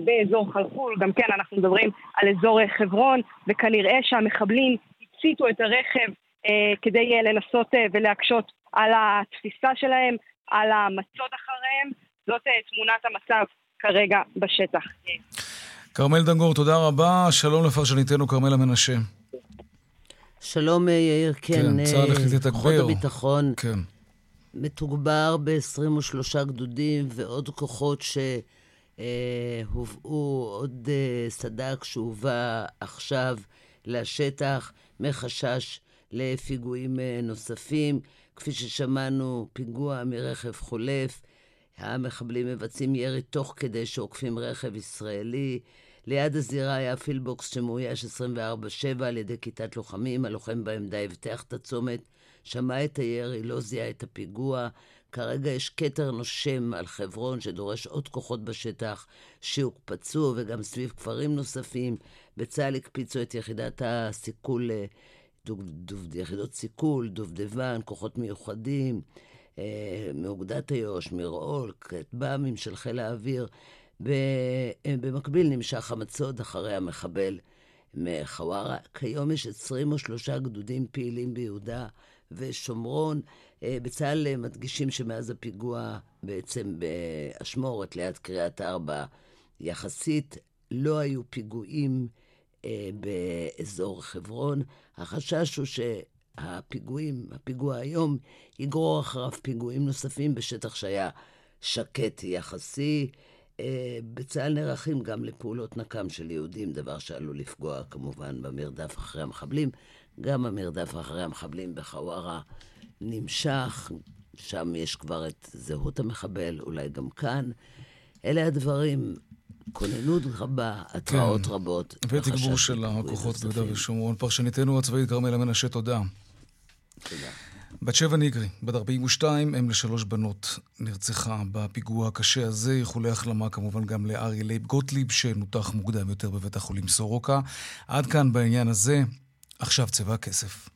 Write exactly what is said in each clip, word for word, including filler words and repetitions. באזור חלחול, גם כן אנחנו מדברים על אזור חברון, וכנראה שהמחבלים הציתו את הרכב כדי לנסות ולהקשות על התפיסה שלהם, על המצוד אחריהם. זאת תמונת המצב כרגע בשטח. כרמל דנגור, תודה רבה. שלום לפרשניתנו כרמל המנשה. שלום יאיר, כן, כוחות הביטחון מתוגבר ב-עשרים ושלושה גדודים ועוד כוחות שהובאו, עוד סד"כ שהובא עכשיו לשטח מחשש לפיגועים נוספים. כפי ששמענו, פיגוע מרכב חולף, המחבלים מבצעים ירי תוך כדי שעוקפים רכב ישראלי. ליד הזירה היה פילבוקס שמאויש עשרים וארבע שבע על ידי כיתת לוחמים. הלוחם בעמדה הבטח את הצומת, שמע את הירי, לא זיהה את הפיגוע. כרגע יש קטר נושם על חברון שדורש עוד כוחות בשטח שיוקפצו, וגם סביב כפרים נוספים. בצהל הקפיצו את יחידת הסיכול, דוב, דוב, יחידות סיכול, דובדבן, כוחות מיוחדים, אה, מאוגדת היוש, מרעול, כטב"מים של חיל האוויר. במקביל נמשך המצוד אחרי המחבל מחווארה. כיום יש עשרים ושלושה גדודים פעילים ביהודה ושומרון. בצה"ל מדגישים שמאז הפיגוע בעצם באשמורת ליד קריית ארבע יחסית לא היו פיגועים באזור חברון. החשש הוא שהפיגועים, הפיגוע היום יגרור אחריו פיגועים נוספים בשטח שהיה שקט יחסי. בצה"ל נערכים גם לפעולות נקם של יהודים, דבר שעלול לפגוע כמובן במרדף אחרי המחבלים. גם המרדף אחרי המחבלים בחווארה נמשך, שם יש כבר את זהות המחבל, אולי גם כאן. אלה הדברים, כוננות רבה, התראות כן. רבות. ותגבור של הכוחות ביהודה ושומרון. פרשניתנו הצבאית כרמל מנשה, תודה. תודה. בת שבע ניגרי, בת ארבעים ושתיים, אם לשלוש בנות, נרצחה בפיגוע הקשה הזה. איחולי החלמה כמובן גם לאריאל ליב גוטליב, שנותח מוקדם יותר בבית החולים סורוקה. עד כאן בעניין הזה, עכשיו צבע הכסף.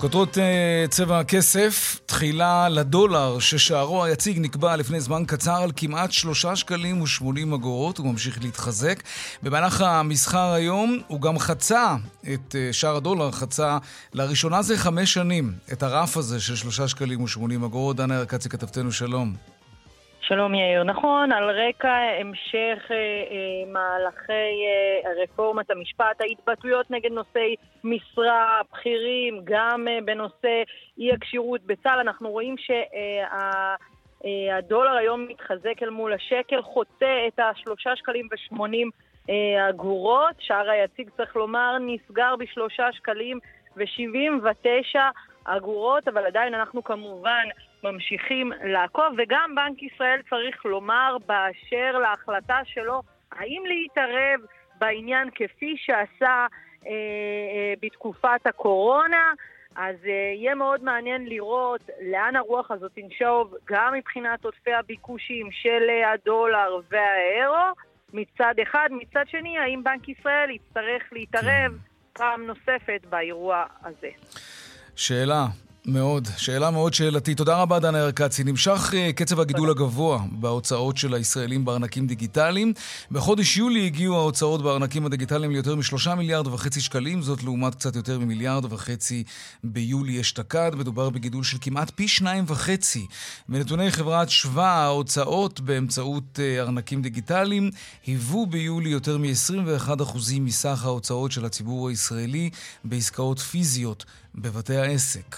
כותרות צבע הכסף, תחילה לדולר ששערו היציג נקבע לפני זמן קצר על כמעט שלושה שקלים ושמונים אגורות, הוא ממשיך להתחזק. במהלך המסחר היום הוא גם חצה את שער הדולר, חצה לראשונה זה חמש שנים, את הרף הזה של שלושה שקלים ושמונים אגורות. דנה ירקצי כתבתנו, שלום. שלום יאיר, נכון, על רקע המשך אה, אה, מהלכי אה, רפורמת המשפט, ההתבטאויות נגד נושאי משרה, בכירים, גם אה, בנושא אי הקשירות בצה"ל, אנחנו רואים שהדולר אה, אה, היום מתחזק אל מול השקל, חוצה את השלושה שקלים ושמונים אה, אגורות, שער היציג צריך לומר נסגר בשלושה שקלים ושבעים ותשע אגורות, אבל עדיין אנחנו כמובן ממשיכים לעקוב, וגם בנק ישראל צריך לומר באשר להחלטה שלו, האם להתערב בעניין כפי שעשה אה, אה, בתקופת הקורונה, אז אה, יהיה מאוד מעניין לראות לאן הרוח הזאת תנשוב, גם מבחינת עודפי הביקושים של הדולר והאירו, מצד אחד, מצד שני, האם בנק ישראל יצטרך להתערב פעם נוספת באירוע הזה. שאלה. מאוד, שאלה מאוד שאלתי. תודה רבה דנה ירקצי. נמשך uh, קצב הגידול הגבוה בהוצאות של הישראלים בארנקים דיגיטליים. בחודש יולי הגיעו ההוצאות בארנקים הדיגיטליים ליותר משלושה מיליארד וחצי שקלים, זאת לעומת קצת יותר ממיליארד וחצי ביולי אשתקד. מדובר בגידול של כמעט פי שניים וחצי. מנתוני חברת שווה, ההוצאות באמצעות uh, ארנקים דיגיטליים היוו ביולי יותר מ-עשרים ואחד אחוז מסך ההוצאות של הציבור הישראלי בעסקאות פיזיות בבתי העסק.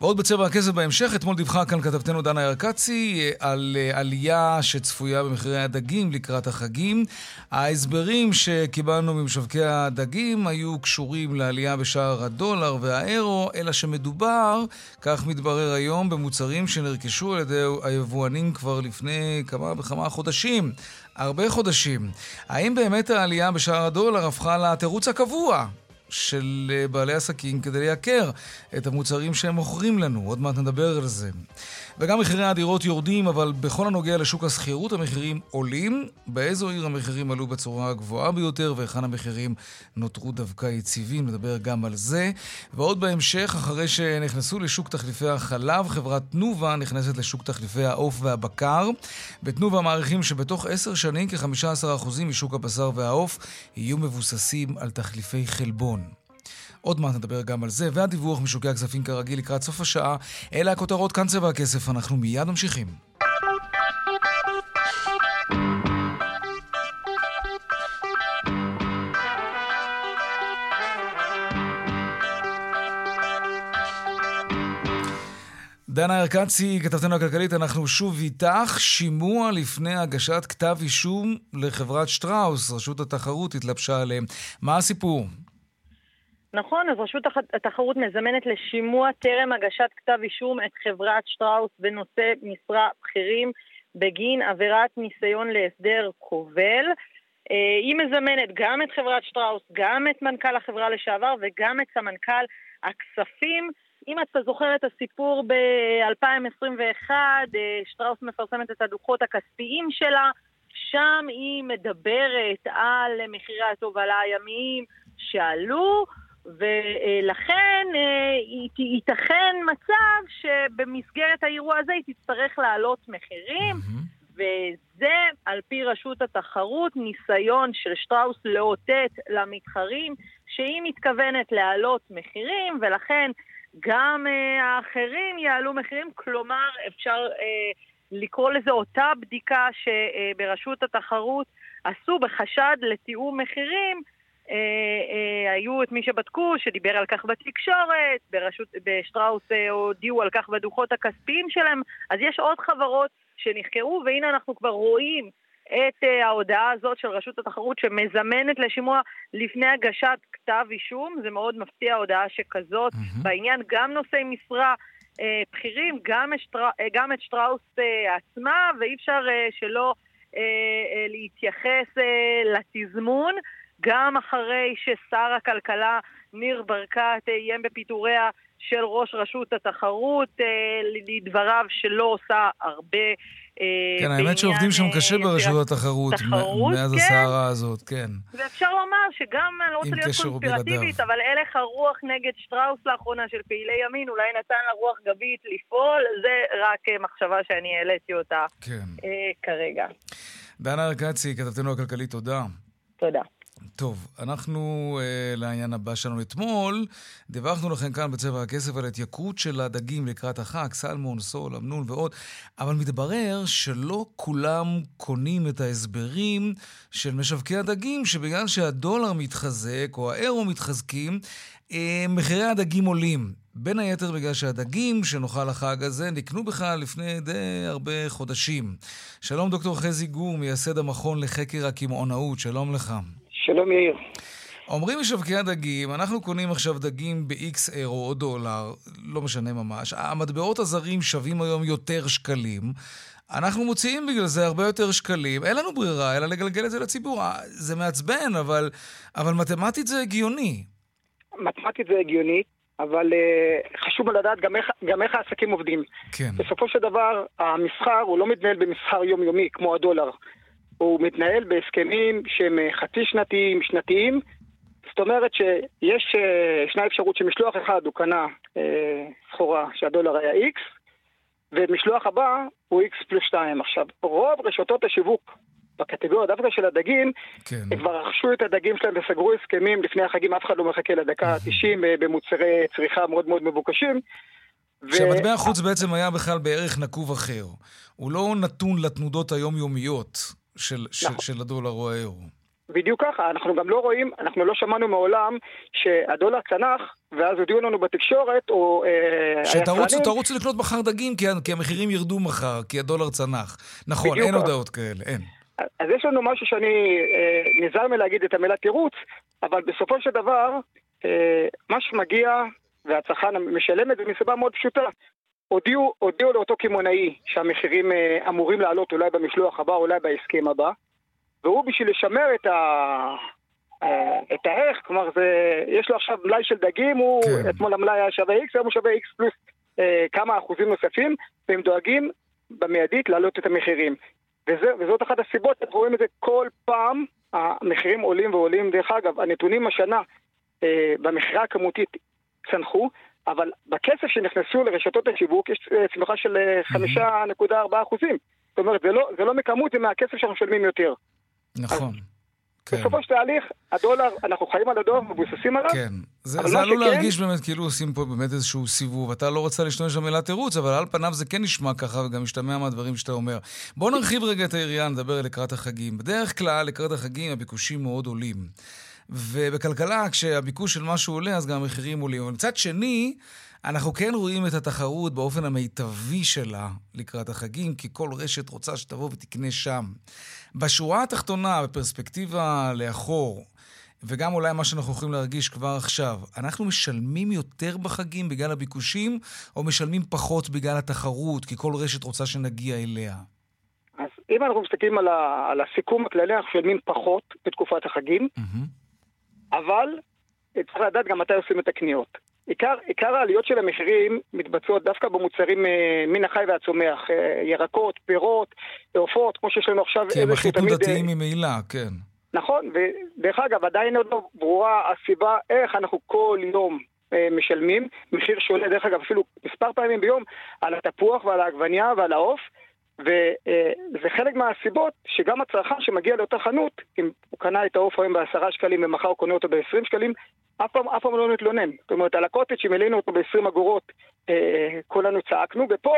ועוד בצבע הכסף בהמשך, אתמול דיווחה כאן כתבתנו דנה ירקצי על עלייה שצפויה במחירי הדגים לקראת החגים. ההסברים שקיבלנו ממשווקי הדגים היו קשורים לעלייה בשער הדולר והאירו, אלא שמדובר, כך מתברר היום, במוצרים שנרכשו על ידי היבואנים כבר לפני כמה וכמה חודשים, הרבה חודשים. האם באמת העלייה בשער הדולר הפכה לתירוץ הקבוע של בעלי עסקים כדי לייקר את המוצרים שהם מוכרים לנו. עוד מעט נדבר על זה. וגם מחירי הדירות יורדים, אבל בכל הנוגע לשוק הסחירות המחירים עולים. באיזו עיר המחירים עלו בצורה הגבוהה ביותר, וכאן המחירים נותרו דווקא יציבים. נדבר גם על זה. ועוד בהמשך, אחרי שנכנסו לשוק תחליפי החלב, חברת תנובה נכנסת לשוק תחליפי העוף והבקר. בתנובה מעריכים שבתוך עשר שנים כ-חמישה עשר אחוז משוק הבשר והעוף יהיו מבוססים על תחליפי חלבון. עוד מעט נדבר גם על זה, והדיווח משוקי הכספים כרגיל לקראת סוף השעה. אלה הכותרות, כאן צבע הכסף, אנחנו מיד ממשיכים. דנה ירקצי, כתבתנו הכלכלית, אנחנו שוב איתך. שימוע לפני הגשת כתב אישום לחברת שטראוס, רשות התחרות התלבשה עליהם. מה הסיפור? נכון, אז רשות התחרות מזמנת לשימוע טרם הגשת כתב אישום את חברת שטראוס בנושא משרה בכירים בגין עבירת ניסיון להסדר כובל. היא מזמנת גם את חברת שטראוס, גם את מנכ"ל החברה לשעבר וגם את סמנכ"ל הכספים. אם אתה זוכר את הסיפור ב-אלפיים עשרים ואחת, שטראוס מפרסמת את הדוחות הכספיים שלה, שם היא מדברת על מחירי התובלה הימיים שעלו, ולכן ייתכן מצב שבמסגרת האירוע הזה היא תצטרך להעלות מחירים, mm-hmm. וזה על פי רשות התחרות ניסיון של שטראוס לאותת למתחרים, שהיא מתכוונת להעלות מחירים, ולכן גם uh, האחרים יעלו מחירים, כלומר אפשר uh, לקרוא לזה אותה בדיקה שברשות uh, התחרות עשו בחשד לתיאום מחירים, uh, uh, היו את מי שבדקו שדיבר על כך בתקשורת, ברשות, בשטראוס uh, הודיעו על כך בדוחות הכספיים שלהם, אז יש עוד חברות שנחקרו, והנה אנחנו כבר רואים את uh, ההודעה הזאת של רשות התחרות שמזמנת לשימוע לפני הגשת כתב אישום. זה מאוד מפתיע ההודעה שכזאת, mm-hmm. בעניין גם נושאי משרה uh, בכירים, גם, אשטרא, uh, גם את שטראוס uh, עצמה, ואי אפשר uh, שלא uh, uh, להתייחס uh, לתזמון, גם אחרי ששר הכלכלה ניר ברקת איים בפיטוריה של ראש רשות התחרות, לדבריו שלא עושה הרבה. כן, האמת שעובדים שם קשה ברשות התחרות, מאז הסערה הזאת, כן. ואפשר לומר שגם, אני לא רוצה להיות קונספירטיבית, אבל הלך הרוח נגד שטראוס לאחרונה של פעילי ימין, אולי נתן לרוח גבית לפעול, זה רק מחשבה שאני העליתי אותה כרגע. דנה ירקצי, כתבתנו הכלכלית, תודה. תודה. טוב, אנחנו uh, לעניין הבא שלנו. אתמול דיווחנו לכם כאן בצבע הכסף על התייקרות של הדגים לקראת החג, סלמון, סול, אמנון ועוד, אבל מתברר שלא כולם קונים את ההסברים של משווקי הדגים, שבגלל שהדולר מתחזק או האירו מתחזקים, מחירי הדגים עולים. בין היתר בגלל שהדגים שנאכל לחג הזה נקנו בכלל לפני די הרבה חודשים. שלום דוקטור חזיגור, מייסד המכון לחקר הקמעונאות, שלום לך. שלום יאיר. אומרים משווקי הדגים, אנחנו קונים עכשיו דגים ב-X אירו או דולר, לא משנה ממש, המטבעות הזרים שווים היום יותר שקלים, אנחנו מוציאים בגלל זה הרבה יותר שקלים, אין לנו ברירה, אלא לגלגל את זה לציבור. זה מעצבן, אבל, אבל מתמטית זה הגיוני. מתמטית זה הגיוני, אבל uh, חשוב לדעת גם איך, גם איך העסקים עובדים. כן. בסופו של דבר, המסחר הוא לא מתנהל במסחר יומיומי כמו הדולר. הוא מתנהל בהסכמים שהם חצי שנתיים, שנתיים. זאת אומרת שיש שני אפשרות שמשלוח אחד הוא קנה אה, סחורה שהדולר היה X, ומשלוח הבא הוא X פלוס שתיים. עכשיו, רוב רשתות השיווק בקטגוריה דווקא של הדגים, כן. הם כבר רכשו את הדגים שלהם וסגרו הסכמים לפני החגים, אף אחד לא מחכה לדקה תשעים במוצרי צריכה מאוד מאוד מבוקשים. שהמטבע החוץ בעצם היה בכלל בערך נקוב אחר. הוא לא נתון לתנודות היומיומיות. של, נכון. של, של הדולר או האירו. בדיוק ככה, אנחנו גם לא רואים, אנחנו לא שמענו מעולם שהדולר צנח, ואז הודיעו לנו בתקשורת, או שתרוצו לקנות מחר דגים, כי, כי המחירים ירדו מחר, כי הדולר צנח. נכון, אין הודעות כאלה, אין. אז יש לנו משהו שאני אה, נזהר מלהגיד את המילה תירוץ, אבל בסופו של דבר, אה, מה שמגיע, והצרכן משלמת, זה מסיבה מאוד פשוטה. הודיעו, הודיעו לאותו כימונאי שהמחירים אמורים לעלות אולי במשלוח הבא, אולי בהסכם הבא, והוא בשביל לשמר את את הערך, כלומר יש לו עכשיו מלאי של דגים, אתמול המלאי היה שווה X, היום הוא שווה X פלוס כמה אחוזים נוספים, והם דואגים במיידית להעלות את המחירים. וזאת אחת הסיבות, אנחנו רואים את זה כל פעם, המחירים עולים ועולים. דרך אגב, הנתונים השנה במחירה הכמותית צנחו, אבל בכסף שנכנסו לרשתות השיווק יש צמיחה של חמישה נקודה ארבעה אחוזים. זאת אומרת, זה לא, זה לא מכמות, זה מהכסף שאנחנו משלמים יותר. נכון. כן. בסופו של תהליך, הדולר, אנחנו חיים על הדולר, מבוססים עליו. כן, זה, זה עלול שכן... להרגיש באמת כאילו עושים פה באמת איזשהו סיבוב. אתה לא רוצה להשתמש במילה תירוץ, אבל על פניו זה כן נשמע ככה, וגם משתמע מהדברים שאתה אומר. בואו נרחיב רגע את היריעה, נדבר לקראת החגים. בדרך כלל, לקראת החגים, הביקושים מאוד עולים. ובכלכלה, כשהביקוש של משהו עולה, אז גם המחירים עולים. ומצד שני, אנחנו כן רואים את התחרות באופן המיטבי שלה לקראת החגים, כי כל רשת רוצה שתבוא ותקנה שם. בשורה התחתונה, בפרספקטיבה לאחור, וגם אולי מה שאנחנו יכולים להרגיש כבר עכשיו, אנחנו משלמים יותר בחגים בגלל הביקושים, או משלמים פחות בגלל התחרות, כי כל רשת רוצה שנגיע אליה? אז אם אנחנו מסתכלים על, ה- על הסיכום הכללי, אנחנו משלמים פחות בתקופת החגים, mm-hmm. אבל צריך לדעת גם מתי עושים את הקניות. עיקר, עיקר העליות של המחירים מתבצעות דווקא במוצרים אה, מן החי והצומח, אה, ירקות, פירות, עופות, כמו שיש לנו עכשיו... כן, הכי תודתיים אה... ממעילה, כן. נכון, ודרך אגב, עדיין עוד לא ברורה הסיבה איך אנחנו כל יום אה, משלמים, מחיר שעולה דרך אגב אפילו מספר פעמים ביום, על התפוח ועל העגבניה ועל העוף, וזה חלק מהסיבות שגם הצרכן שמגיע לאותה חנות, אם הוא קנה את העוף היום בעשרה שקלים ומחר הוא קונה אותו בעשרים שקלים, אף פעם, אף פעם לא נתלונן. זאת אומרת, על הקוטג' שמילאנו אותו בעשרים אגורות, אה, כולנו צעקנו, ופה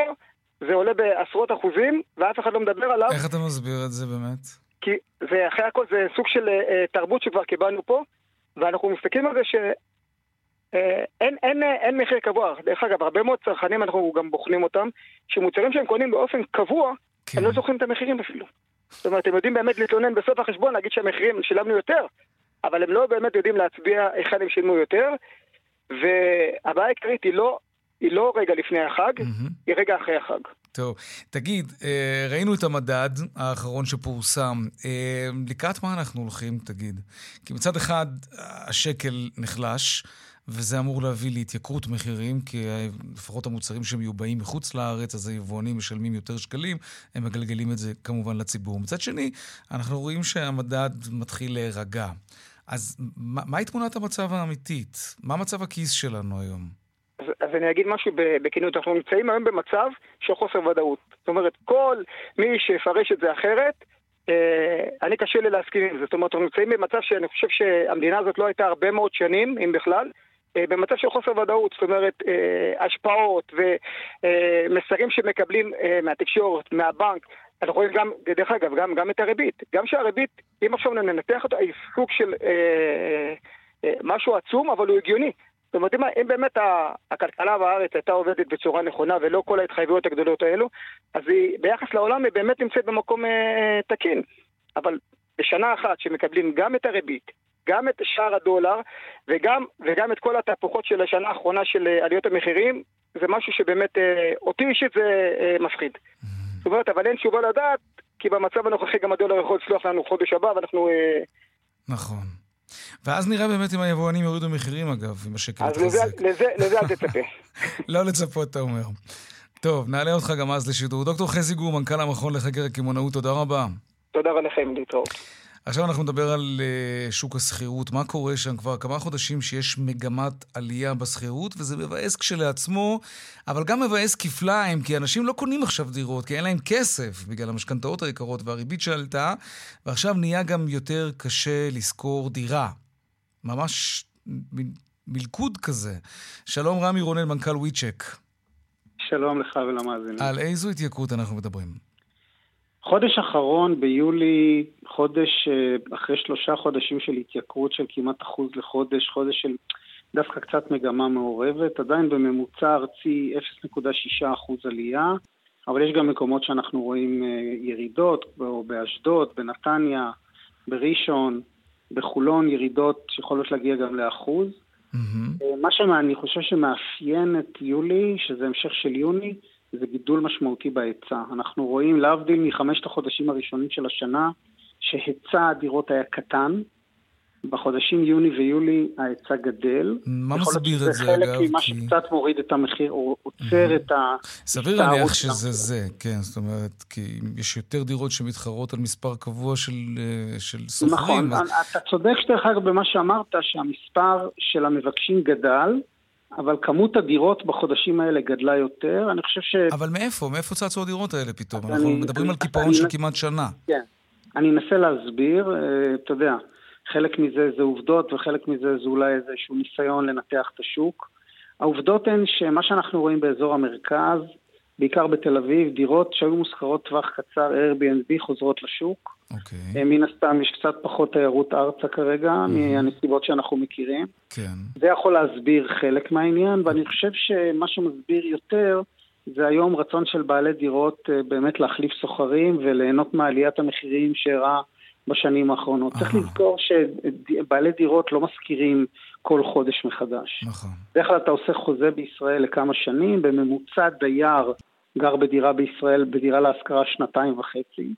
זה עולה בעשרות אחוזים, ואף אחד לא מדבר עליו. איך אתה מסביר את זה באמת? כי זה, אחרי הכל, זה סוג של אה, תרבות שכבר קיבלנו פה, ואנחנו מסתכלים על זה ש... אין, אין, אין מחיר קבוע. דרך אגב, הרבה מאוד צרכנים, אנחנו גם בוחנים אותם, שמוצרים שהם קונים באופן קבוע, כן. הם לא זוכרים את המחירים אפילו. זאת אומרת, הם יודעים באמת להתלונן בסוף החשבון, להגיד שהמחירים שילמנו יותר, אבל הם לא באמת יודעים להצביע איך הם שילמו יותר, והבעיה העיקרית היא לא, היא לא רגע לפני החג, mm-hmm. היא רגע אחרי החג. טוב, תגיד, ראינו את המדד האחרון שפורסם, לקראת מה אנחנו הולכים, תגיד? כי מצד אחד, השקל נחלש, וזה אמור להביא להתייקרות מחירים, כי לפחות המוצרים שמיובאים מחוץ לארץ, אז היבואנים משלמים יותר שקלים, הם מגלגלים את זה כמובן לציבור. מצד שני, אנחנו רואים שהמדד מתחיל להירגע. אז מה, מה היא תמונת המצב האמיתית? מה מצב הכיס שלנו היום? אז, אז אני אגיד משהו בכנות. אנחנו נמצאים היום במצב של חוסר ודאות. זאת אומרת, כל מי שיפרש את זה אחרת, אני קשה לי להסכים עם זה. זאת אומרת, אנחנו נמצאים במצב שאני חושב שהמדינה הזאת לא הייתה הרבה מאוד שנים, אם בכלל, במצב של חוסר ודאות, זאת אומרת, השפעות ומסרים שמקבלים מהתקשורת, מהבנק, אנחנו רואים גם, דרך אגב, גם, גם את הריבית. גם שהריבית, אם עכשיו ננתח אותו, היא סוג של משהו עצום, אבל הוא הגיוני. זאת אומרת, אם באמת הכלכלה בארץ הייתה עובדת בצורה נכונה, ולא כל ההתחייבויות הגדולות האלו, אז היא, ביחס לעולם, היא באמת נמצאת במקום תקין. אבל בשנה אחת שמקבלים גם את הריבית, גם את שער הדולר, וגם, וגם את כל התהפוכות של השנה האחרונה של עליות המחירים, זה משהו שבאמת, אה, אותי אישית זה אה, מפחיד. זאת אומרת, אבל אין שובה לדעת, כי במצב הנוכחי גם הדולר יכול לצלוח לנו חודש הבא, ואנחנו... אה... נכון. ואז נראה באמת אם היבואנים יורידו מחירים, אגב, עם השקל התחזק. אז לזה, לזה, לזה אל תצפה. לא לצפות, אתה אומר. טוב, נעלה אותך גם אז לשידור. דוקטור חזיגור, מנכ"ל המכון לחקר הקמעונאות, תודה רבה. תודה לכם, להתראות. עכשיו אנחנו נדבר על שוק השכירות, מה קורה שם כבר כמה חודשים שיש מגמת עלייה בשכירות, וזה מבאס כשלעצמו, אבל גם מבאס כפליים, כי אנשים לא קונים עכשיו דירות, כי אין להם כסף, בגלל המשכנתאות היקרות והריבית שעלתה, ועכשיו נהיה גם יותר קשה לשכור דירה. ממש מלכוד כזה. שלום רמי רונן, מנכ"ל וויצ'ק. שלום לך ולמאזינים. על איזו התייקרות אנחנו מדברים? חודש אחרון ביולי, חודש אחרי שלושה חודשים של התייקרות של כמעט אחוז לחודש, חודש של דווקא קצת מגמה מעורבת, עדיין בממוצע ארצי אפס נקודה שישה אחוז עלייה, אבל יש גם מקומות שאנחנו רואים ירידות, או באשדוד, בנתניה, בראשון, בחולון, ירידות שיכולות להגיע גם לאחוז. Mm-hmm. מה שאני חושב שמאפיין את יולי, שזה המשך של יוני, זה גידול משמעותי בהיצע. אנחנו רואים, להבדיל מחמשת החודשים הראשונים של השנה, שהיצע הדירות היה קטן, בחודשים יוני ויולי ההיצע גדל. מה מסביר את זה, אגב? זה חלק ממה שקצת מוריד את המחיר, הוא עוצר את ה... סביר להניח שזה זה, כן, זאת אומרת, כי יש יותר דירות שמתחרות על מספר קבוע של סוחרים. נכון, אתה צודק שדרך אגב במה שאמרת, שהמספר של המבקשים גדל, אבל כמות הדירות בחודשים האלה גדלה יותר, אני חושב ש... אבל מאיפה? מאיפה צעצו הדירות האלה פתאום? אנחנו מדברים על קיפאון של כמעט שנה. כן, אני אנסה להסביר, אתה יודע... חלק מזה זה עובדות, וחלק מזה זה אולי איזשהו ניסיון לנתח את השוק. העובדות הן שמה שאנחנו רואים באזור המרכז, בעיקר בתל אביב, דירות שהיו מושכרות טווח קצר, Airbnb, חוזרות לשוק. Okay. מן הסתם יש קצת פחות תיירות ארצה כרגע, mm-hmm. מהנסיבות שאנחנו מכירים. כן. זה יכול להסביר חלק מהעניין, ואני חושב שמה שמסביר יותר, זה היום רצון של בעלי דירות באמת להחליף סוחרים, וליהנות מעליית המחירים שהראה, בשנים האחרונות. צריך לזכור שבעלי דירות לא מזכירים כל חודש מחדש. בדרך כלל אתה עושה חוזה בישראל לכמה שנים, בממוצע דייר גר בדירה בישראל, בדירה להשכרה שנתיים וחצי,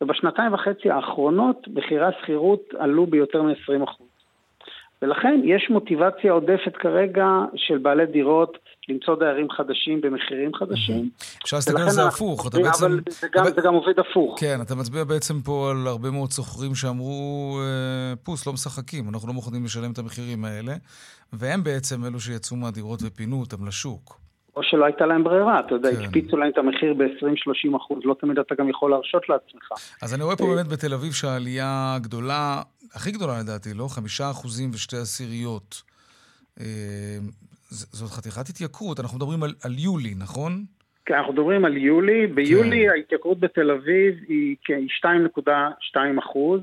ובשנתיים וחצי האחרונות, מחירי השכירות עלו ביותר מ-עשרים אחוז. ולכן יש מוטיבציה עודפת כרגע של בעלי דירות למצוא דיירים חדשים במחירים חדשים. כשאתה מסתכל על זה הפוך. אבל זה גם עובד הפוך. כן, אתה מצביע בעצם פה על הרבה מאוד סוחרים שאמרו, פוס, לא משחקים, אנחנו לא מוכנים לשלם את המחירים האלה, והם בעצם אלו שיצאו מהדירות ופינו אותם לשוק. או שלא הייתה להם ברירה, אתה יודע, הקפיצו להם את המחיר ב-עשרים שלושים אחוז, לא תמיד אתה גם יכול להרשות לעצמך. אז אני רואה פה באמת בתל אביב שהעלייה הגדולה, הכי גדולה לדעתי, לא? חמישה אחוזים ושתי עשיריות. זאת חתיכת התייקרות, אנחנו מדברים על, על יולי, נכון? כן, אנחנו מדברים על יולי. ביולי כן. ההתייקרות בתל אביב היא כ-שתיים נקודה שתיים אחוז,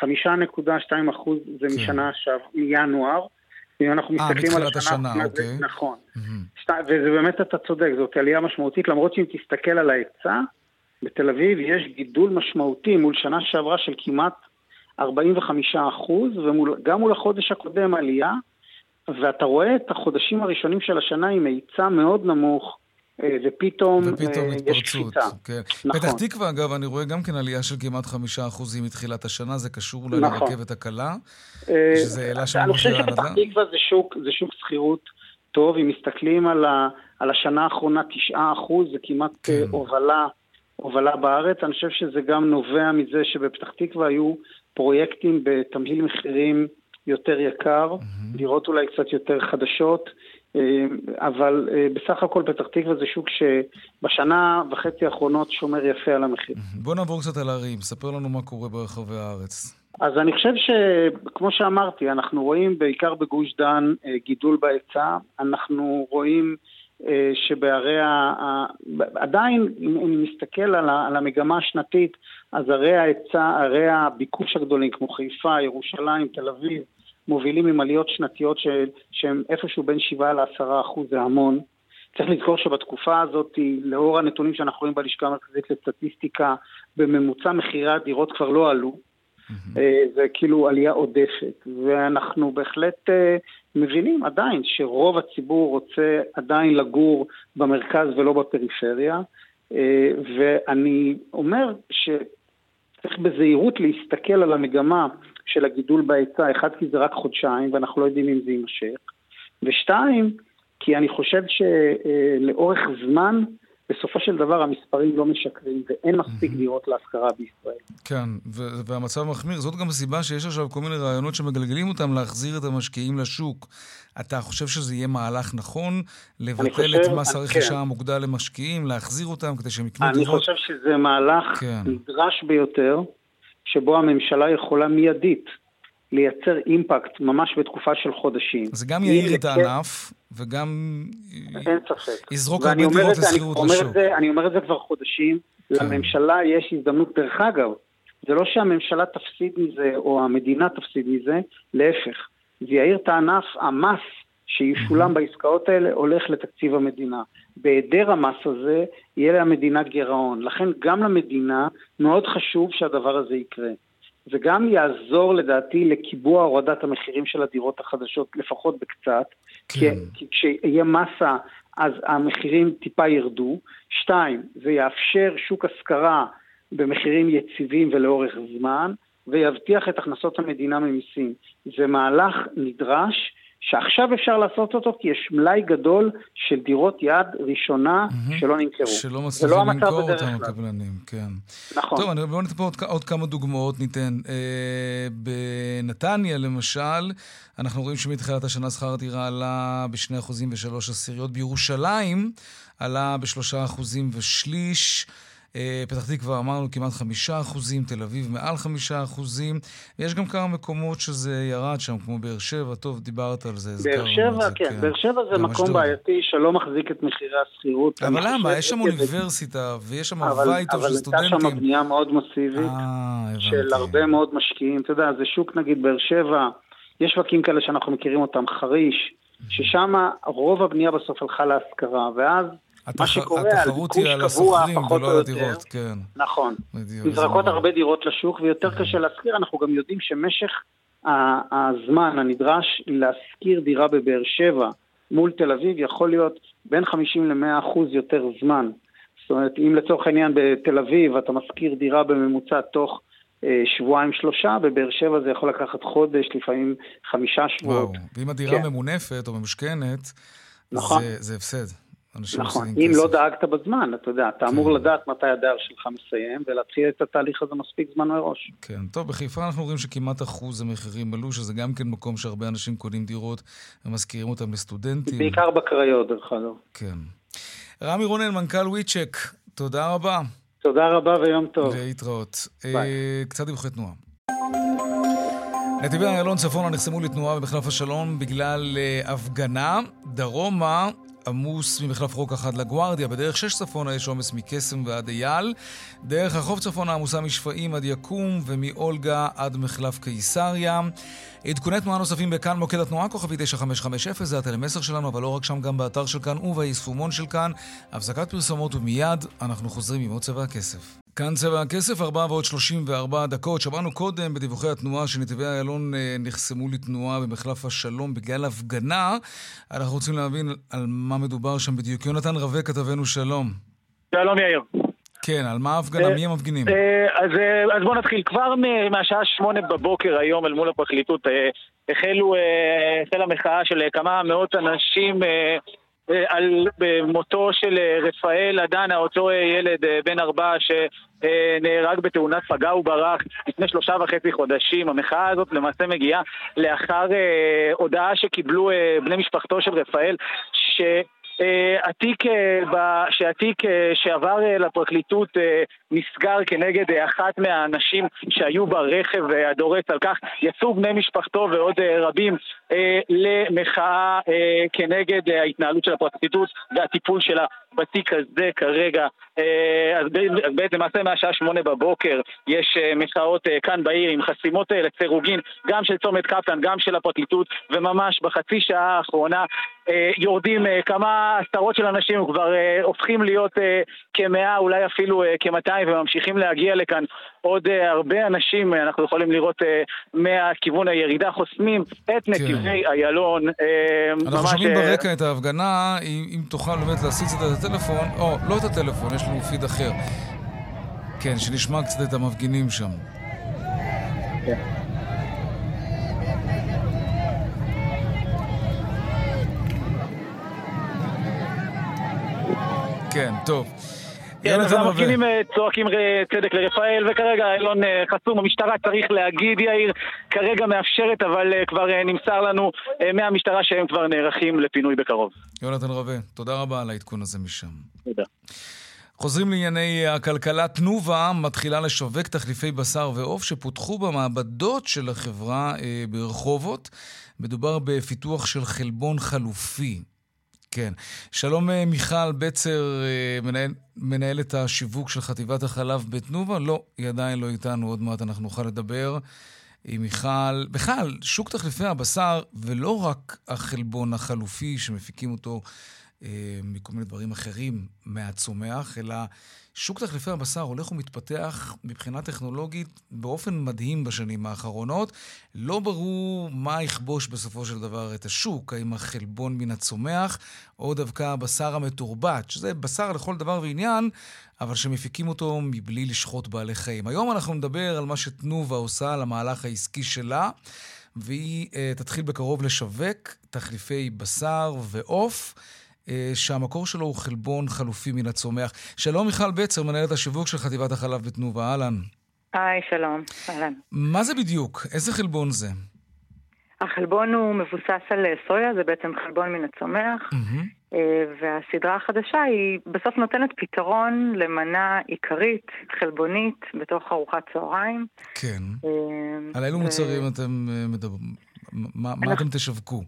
חמש נקודה שתיים אחוז זה כן. משנה עכשיו, מינואר. אם אנחנו מסתכלים על השנה, השנה אוקיי. זה נכון. Mm-hmm. שת... וזה באמת אתה צודק, זאת עלייה משמעותית, למרות שאם תסתכל על ההיצע, בתל אביב יש גידול משמעותי מול שנה שעברה של כמעט ארבעים וחמישה אחוז, וגם מול החודש הקודם עלייה, ואתה רואה את החודשים הראשונים של השנה עם היצע מאוד נמוך, ופתאום, ופתאום יש קפיצה. כן. נכון. פתח תקווה, אגב, אני רואה גם כן עלייה של כמעט חמישה אחוזים מתחילת השנה, זה קשור אולי נכון. לרכבת הקלה, שזה העלה שם. אני חושב שפתח תקווה זה שוק, זה שוק שכירות טוב, אם מסתכלים על, ה, על השנה האחרונה, תשעה אחוז, זה כמעט כן. הובלה, הובלה בארץ, אני חושב שזה גם נובע מזה שבפתח תקווה היו פרויקטים בתמהיל מחירים יותר יקר, mm-hmm. לראות אולי קצת יותר חדשות, אבל בסך הכל פתח תקווה זה שוק שבשנה וחצי האחרונות שומר יפה על המחיר. בוא נעבור קצת על הערים, ספר לנו מה קורה ברחבי הארץ. אז אני חושב שכמו שאמרתי, אנחנו רואים בעיקר בגוש דן גידול בהיצע, אנחנו רואים שבערי, עדיין אם נסתכל על המגמה השנתית, אז ערי ההיצע, ערי הביקוש הגדולים כמו חיפה, ירושלים, תל אביב, מובילים עם עליות שנתיות שהן איפשהו בין שבעה לעשרה אחוז, זה המון. צריך לזכור שבתקופה הזאת, לאור הנתונים שאנחנו רואים בלשכה המרכזית לסטטיסטיקה, בממוצע מחירי הדירות כבר לא עלו. זה כאילו עלייה עודפת. ואנחנו בהחלט מבינים עדיין שרוב הציבור רוצה עדיין לגור במרכז ולא בפריפריה. ואני אומר שצריך בזהירות להסתכל על המגמה של הגידול בהיצע, אחד כי זה רק חודשיים, ואנחנו לא יודעים אם זה יימשך, ושתיים, כי אני חושב שלאורך זמן, בסופו של דבר המספרים לא משקרים, ואין מספיק דירות להשכרה בישראל. כן, והמצב מחמיר, זאת גם הסיבה שיש עכשיו כל מיני רעיונות שמגלגלים אותם להחזיר את המשקיעים לשוק. אתה חושב שזה יהיה מהלך נכון, לבטל את מס הרכישה המוגדל למשקיעים, להחזיר אותם כדי שהם יקנו דירות? אני חושב שזה מהלך נדרש ביותר, שבו הממשלה יכולה מיידית לייצר אימפקט ממש בתקופה של חודשים. זה גם יעיר את הענף, וגם יזרוק הרבה דירות לסחירות לשוק. אני אומר את זה כבר חודשים, לממשלה יש הזדמנות דרך אגב. זה לא שהממשלה תפסיד מזה, או המדינה תפסיד מזה, להפך. זה יעיר את הענף, המס שישולם בעסקאות האלה הולך לתקציב המדינה. בהיעדר המס הזה יהיה למדינה גירעון. לכן גם למדינה מאוד חשוב שהדבר הזה יקרה. זה גם יעזור לדעתי לקיבוע הורדת המחירים של הדירות החדשות, לפחות בקצת, כן. כי כשיהיה מסה אז המחירים טיפה ירדו. שתיים, זה יאפשר שוק השכרה במחירים יציבים ולאורך זמן. ויבטיח את הכנסות המדינה ממיסים. זה מהלך נדרש שעכשיו אפשר לעשות אותו, כי יש מלאי גדול של דירות יד ראשונה mm-hmm. שלא נמכרו. שלא מצליחים למכור אותם הקבלנים, כן. נכון. טוב, אני בוא נתן פה עוד, עוד כמה דוגמאות ניתן. אה, בנתניה, למשל, אנחנו רואים שמתחילת השנה שכר הדירה עלה בשני אחוזים ושלוש עשיריות. בירושלים עלה בשלושה אחוזים ושליש. פתח תקווה אמרנו כמעט חמישה אחוזים, תל אביב מעל חמישה אחוזים, ויש גם כמה מקומות שזה ירד שם, כמו באר שבע, טוב, דיברת על זה. באר שבע, כן, באר שבע זה מקום בעייתי שלא מחזיק את מחירי הסחירות. אבל למה? יש שם אוניברסיטה, ויש שם הווי טוב של סטודנטים. אבל הייתה שם בנייה מאוד מסיבית, של הרבה מאוד משקיעים, אתה יודע, זה שוק נגיד באר שבע, יש שווקים כאלה שאנחנו מכירים אותם, חריש, ששם רוב הבנייה בסוף הלכה להשכרה, ואז התחרות היא על הסוחרים ולא על הדירות, כן. נכון. מזרקות הרבה דירות לשוק ויותר קשה להזכיר, אנחנו גם יודעים שמשך הזמן הנדרש להזכיר דירה בבאר שבע מול תל אביב יכול להיות בין חמישים למאה אחוז יותר זמן. זאת אומרת, אם לצורך העניין בתל אביב אתה מזכיר דירה בממוצע תוך שבועיים שלושה, בבאר שבע זה יכול לקחת חודש, לפעמים חמישה שבועות. ואם הדירה ממונפת או ממושכנת, זה הפסד. נכון, אם כסף. לא דאגת בזמן, אתה יודע, אתה כן. אמור לדעת מתי הדייר שלך מסיים, ולהתחיל את התהליך הזה מספיק זמן מראש. כן, טוב, בחיפה אנחנו רואים שכמעט אחוז המחירים עלו, שזה גם כן מקום שהרבה אנשים קונים דירות, ומזכירים אותם לסטודנטים. בעיקר בקריות, דרך כלל. כן. רמי רונן, מנכ"ל וויצ'ק, תודה רבה. תודה רבה ויום טוב. להתראות. אה, קצת דיווחי תנועה. נתיבי איילון צפונה נחסמו לתנועה במחלף השלום בגלל אה, הפגנה. דרומה עמוס ממחלף רוקח עד לגוארדיה, בדרך שש צפונה יש עומס מקסם ועד אייל, דרך החוף צפונה עמוסה משפעים עד יקום ומאולגה עד מחלף קיסריה. עדכוני תנועה נוספים בכאן מוקד התנועה כוכבי תשע חמש חמש אפס, זה הטלמסר שלנו, אבל לא רק שם, גם באתר של כאן וביישומון של כאן. הפסקת פרסומות ומיד אנחנו חוזרים עם עוד צבע הכסף. כאן צבע הכסף, ארבע ועוד שלושים וארבע דקות. שמענו קודם בדיווחי התנועה שנתיבי איילון נחסמו לתנועה במחלף השלום בגלל הפגנה. אנחנו רוצים להבין על מה מדובר שם בדיוק. יונתן רבק, כתבנו, שלום. שלום יאיר. כן, על מה ההפגנה? מי הם מפגינים? אז, אז בואו נתחיל. כבר מהשעה שמונה בבוקר היום אל מול הפרקליטות החלו, החלה מחאה של כמה מאות אנשים על מותו של רפאל עדן, אותו ילד בן ארבע שנהרג בתאונת פגע וברח לפני שלושה וחצי חודשים. המחאה הזאת למעשה מגיעה לאחר הודעה שקיבלו בני משפחתו של רפאל ש... עתיק, שעתיק שעבר לפרקליטות נסגר כנגד אחת מהאנשים שהיו ברכב הדורס. על כך יצאו בני משפחתו ועוד רבים למחאה כנגד ההתנהלות של הפרקליטות והטיפול שלה בתיק הזה כרגע. אז בעצם למעשה מהשעה שמונה בבוקר יש מחאות כאן בעיר עם חסימות לצירוגין, גם של צומת קפלן, גם של הפרקליטות, וממש בחצי שעה האחרונה יורדים כמה עשרות של אנשים, כבר הופכים להיות כמאה, אולי אפילו כמאתיים, וממשיכים להגיע לכאן עוד הרבה אנשים. אנחנו יכולים לראות מהכיוון הירידה חוסמים את נתיבי איילון. אנחנו שומעים ברקע את ההפגנה, אם תוכל באמת להסיץ את הטלפון, או לא את הטלפון, יש לנו פיד אחר. כן, שנשמע קצת את המפגינים שם. כן. כן, טוב. המפגינים צועקים צדק לרפאל, וכרגע איילון חסום. המשטרה, צריך להגיד יאיר, כרגע מאפשרת, אבל כבר נמסר לנו מהמשטרה שהם כבר נערכים לפינוי בקרוב. יונתן רבה, תודה רבה על העדכון הזה משם. תודה. חוזרים לענייני הכלכלה. תנובה מתחילה לשווק תחליפי בשר ועוף שפותחו במעבדות של החברה ברחובות. מדובר בפיתוח של חלבון חלופי. כן. שלום מיכל בצר, מנהל, מנהלת השיווק של חטיבת החלב בתנובה. לא, היא עדיין לא איתנו, עוד מעט אנחנו נוכל לדבר עם מיכל. בכלל, שוק תחליפי הבשר ולא רק החלבון החלופי שמפיקים אותו מכל מיני דברים אחרים מהצומח, אלא שוק תחליפי הבשר הולך ומתפתח מבחינה טכנולוגית באופן מדהים בשנים האחרונות. לא ברור מה יכבוש בסופו של דבר את השוק, האם החלבון מן הצומח או דווקא הבשר המתורבת, שזה בשר לכל דבר ועניין, אבל שמפיקים אותו מבלי לשחוט בעלי חיים. היום אנחנו נדבר על מה שתנובה עושה, על המהלך העסקי שלה, והיא uh, תתחיל בקרוב לשווק תחליפי בשר ועוף, uh, שהמקור שלו הוא חלבון חלופי מן הצומח. שלום מיכל בצר, מנהלת השיווק של חטיבת החלב בתנובה, אהלן. היי, שלום, אהלן. מה זה בדיוק? איזה חלבון זה? החלבון הוא מבוסס על סויה, זה בעצם חלבון מן הצומח, mm-hmm. uh, והסדרה החדשה היא בסוף נותנת פתרון למנה עיקרית, חלבונית, בתוך ארוחת צהריים. כן. Uh, על אילו ו... מוצרים אתם uh, מדברים? מה, אנחנו... מה אתם תשווקו?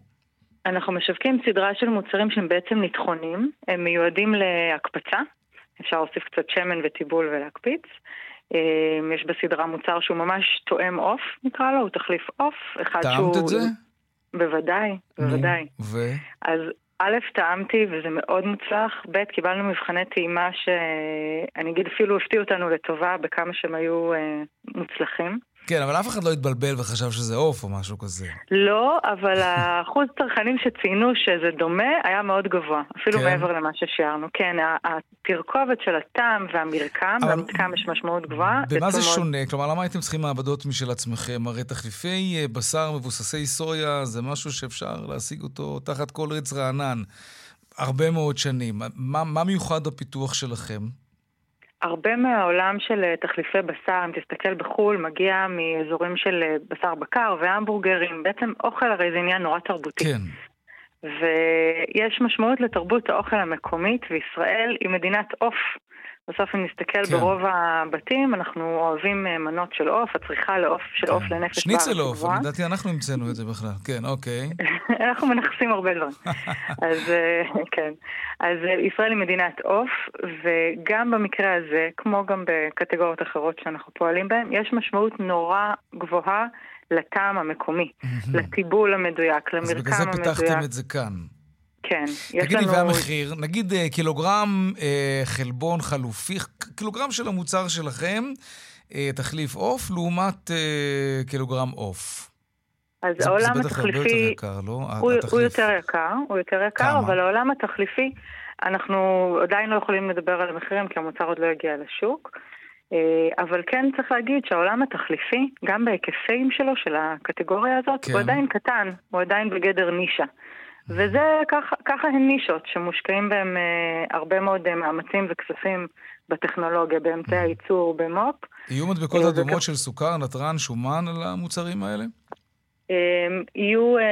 אנחנו משווקים סדרה של מוצרים שהם בעצם נתחונים, הם מיועדים להקפצה, אפשר להוסיף קצת שמן וטיבול ולהקפיץ, יש בסדרה מוצר שהוא ממש תואם אוף, נקרא לו, הוא תחליף אוף. טעמת את זה? בוודאי, בוודאי. אז א', טעמתי, וזה מאוד מוצלח, ב', קיבלנו מבחני טעימה שאני אגיד אפילו הפתיע אותנו לטובה בכמה שהם היו מוצלחים. כן, אבל אף אחד לא התבלבל וחשב שזה אוף או משהו כזה. לא, אבל האחוז צרכנים שציינו שזה דומה היה מאוד גבוה, אפילו מעבר למה ששארנו. כן, התרכובת של הטעם והמרקם, והמרקם יש משמעות גבוהה. במה זה שונה? כלומר, למה הייתם צריכים מעבדות משל עצמכם? הרי תחליפי בשר מבוססי סויה זה משהו שאפשר להשיג אותו תחת כל עץ רענן הרבה מאוד שנים. מה מיוחד הפיתוח שלכם? הרבה מהעולם של תחליפי בשר, אם תסתכל בחול, מגיע מאזורים של בשר בקר והמבורגרים. בעצם אוכל הרי זה עניין נורא תרבותי. כן. ויש משמעות לתרבות האוכל המקומית, וישראל היא מדינת אוף. בסוף אם נסתכל כן. ברוב הבתים, אנחנו אוהבים מנות של אוף, הצריכה לאוף, של כן. אוף לנפש. שניצל אוף, לדעתי אנחנו המצאנו את זה בכלל. כן, אוקיי. אנחנו מנחסים הרבה דברים. אז כן. אז ישראל היא מדינת אוף, וגם במקרה הזה, כמו גם בקטגוריות אחרות שאנחנו פועלים בהן, יש משמעות נורא גבוהה לטעם המקומי, לטיבול המדויק, למרקם המדויק. אז בגלל זה פיתחתם את זה כאן. כן, תגידי, והמחיר, נגיד קילוגרם אה, חלבון חלופי, קילוגרם של המוצר שלכם, אה, תחליף אוף, לעומת אה, קילוגרם אוף. אז זה, העולם זה התחליפי, יקר, לא? הוא, התחליף... הוא יותר יקר, הוא יותר יקר, כמה? אבל העולם התחליפי, אנחנו עדיין לא יכולים לדבר על המחירים, כי המוצר עוד לא יגיע לשוק, אה, אבל כן צריך להגיד שהעולם התחליפי, גם בהיקפים שלו, של הקטגוריה הזאת, כן. הוא עדיין קטן, הוא עדיין בגדר נישה. וזה ככה, ככה הן נישות שמושקעים בהם אה, הרבה מאוד אה, מאמצים וכספים בטכנולוגיה, באמצעי הייצור, במו"פ. יהיו מדבקות אדומות וכ... של סוכר, נתרן, שומן על המוצרים האלה? אה, יהיו, אה,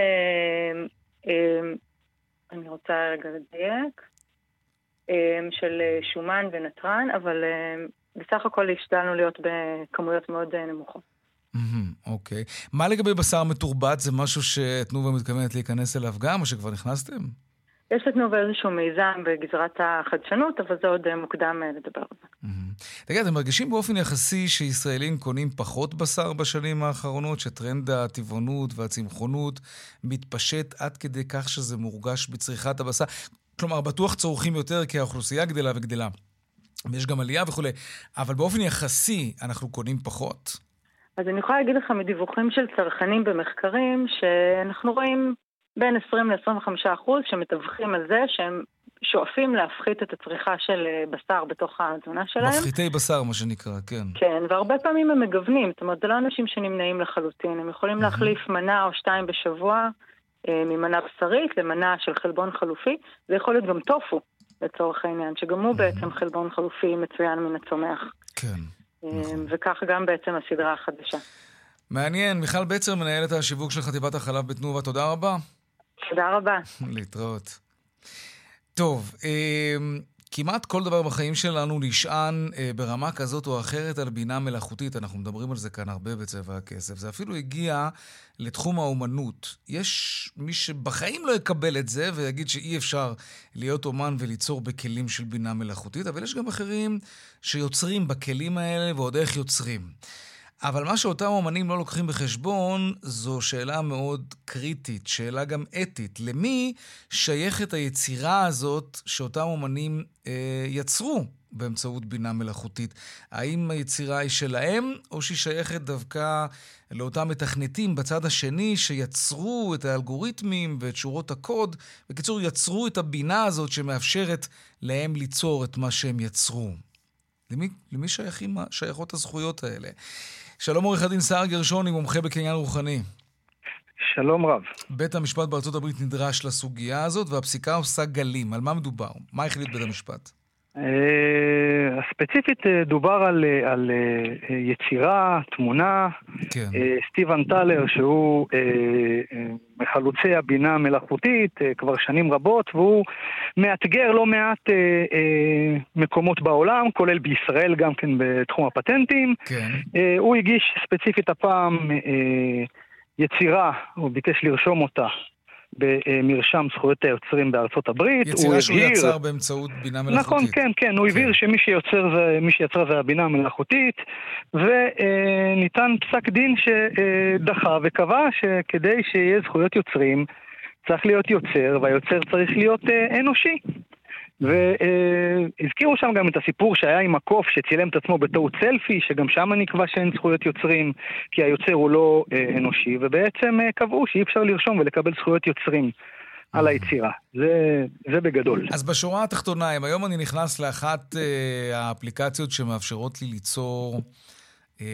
אה, אני רוצה רגע לדייק, אה, של שומן ונתרן, אבל אה, בסך הכל השתדלנו להיות בכמויות מאוד אה, נמוכות. אוקיי. מה לגבי בשר מתורבת? זה משהו שתנובה מתכוונת להיכנס אליו גם, או שכבר נכנסתם? יש לתנובה איזשהו מיזם בגזרת החדשנות, אבל זה עוד מוקדם לדבר על זה. תגיד, אתם מרגישים באופן יחסי שישראלים קונים פחות בשר בשנים האחרונות, שטרנד הטבעונות והצמחונות מתפשט עד כדי כך שזה מורגש בצריכת הבשר? כלומר, בטוח צורכים יותר כי האוכלוסייה גדלה וגדלה. יש גם עלייה וכו'. אבל באופן יחסי אנחנו קונים פחות. אז אני יכולה להגיד לך מדיווחים של צרכנים במחקרים שאנחנו רואים בין עשרים עד עשרים וחמישה אחוז שמתווכים על זה שהם שואפים להפחית את הצריכה של בשר בתוך התזונה שלהם. מפחיתי בשר מה שנקרא, כן. כן, והרבה פעמים הם מגוונים, זאת אומרת, זה לא אנשים שנמנעים לחלוטין, הם יכולים להחליף מנה או שתיים בשבוע ממנה בשרית למנה של חלבון חלופי, זה יכול להיות גם טופו לצורך העניין, שגם הוא בעצם חלבון חלופי מצוין מן הצומח. כן. וכך גם בעצם הסדרה החדשה. מעניין, מיכל בצר, מנהלת השיווק של חטיבת החלב בתנובה, תודה רבה. תודה רבה. להתראות. טוב, כמעט כל דבר בחיים שלנו נשען ברמה כזאת או אחרת על בינה מלאכותית, אנחנו מדברים על זה כאן הרבה בצבע הכסף, זה אפילו הגיע לתחום האומנות. יש מי שבחיים לא יקבל את זה ויגיד שאי אפשר להיות אומן וליצור בכלים של בינה מלאכותית, אבל יש גם אחרים שיוצרים בכלים האלה ועוד איך יוצרים. אבל מה שאותם אומנים לא לוקחים בחשבון, זו שאלה מאוד קריטית, שאלה גם אתית. למי שייכת היצירה הזאת שאותם אומנים אה, יצרו באמצעות בינה מלאכותית? האם היצירה היא שלהם, או שהיא שייכת דווקא לאותם מתכנתים בצד השני, שיצרו את האלגוריתמים ואת שורות הקוד? בקיצור, יצרו את הבינה הזאת שמאפשרת להם ליצור את מה שהם יצרו. למי, למי שייכים, שייכות הזכויות האלה? שלום עורך הדין סי גרשוני, מומחה בקניין רוחני. שלום רב. בית המשפט בארצות הברית נדרש לסוגיה הזאת, והפסיקה עושה גלים. על מה מדובר? מה החליט בית המשפט? ספציפית דובר על, על יצירה, תמונה. כן. סטיבן תאלר, שהוא מחלוצי הבינה המלאכותית כבר שנים רבות, והוא מאתגר לא מעט מקומות בעולם, כולל בישראל גם כן בתחום הפטנטים. כן. הוא הגיש ספציפית הפעם יצירה, הוא ביקש לרשום אותה במרשם זכויות היוצרים בארצות הברית. יצירה שהוא יצר באמצעות בינה מלאכותית. נכון, כן, כן. הוא הבהיר שמי שיוצר זה, מי שיצרה זה הבינה המלאכותית, וניתן פסק דין שדחה וקבע שכדי שיהיה זכויות יוצרים, צריך להיות יוצר, והיוצר צריך להיות אנושי. והזכירו שם גם את הסיפור שהיה עם הקוף שצילם את עצמו בתור צלפי, שגם שם נקבע שאין זכויות יוצרים כי היוצר הוא לא אנושי, ובעצם קבעו שאי אפשר לרשום ולקבל זכויות יוצרים על היצירה. זה, זה בגדול. אז בשורה התחתונה, היום אני נכנס לאחת האפליקציות שמאפשרות לי ליצור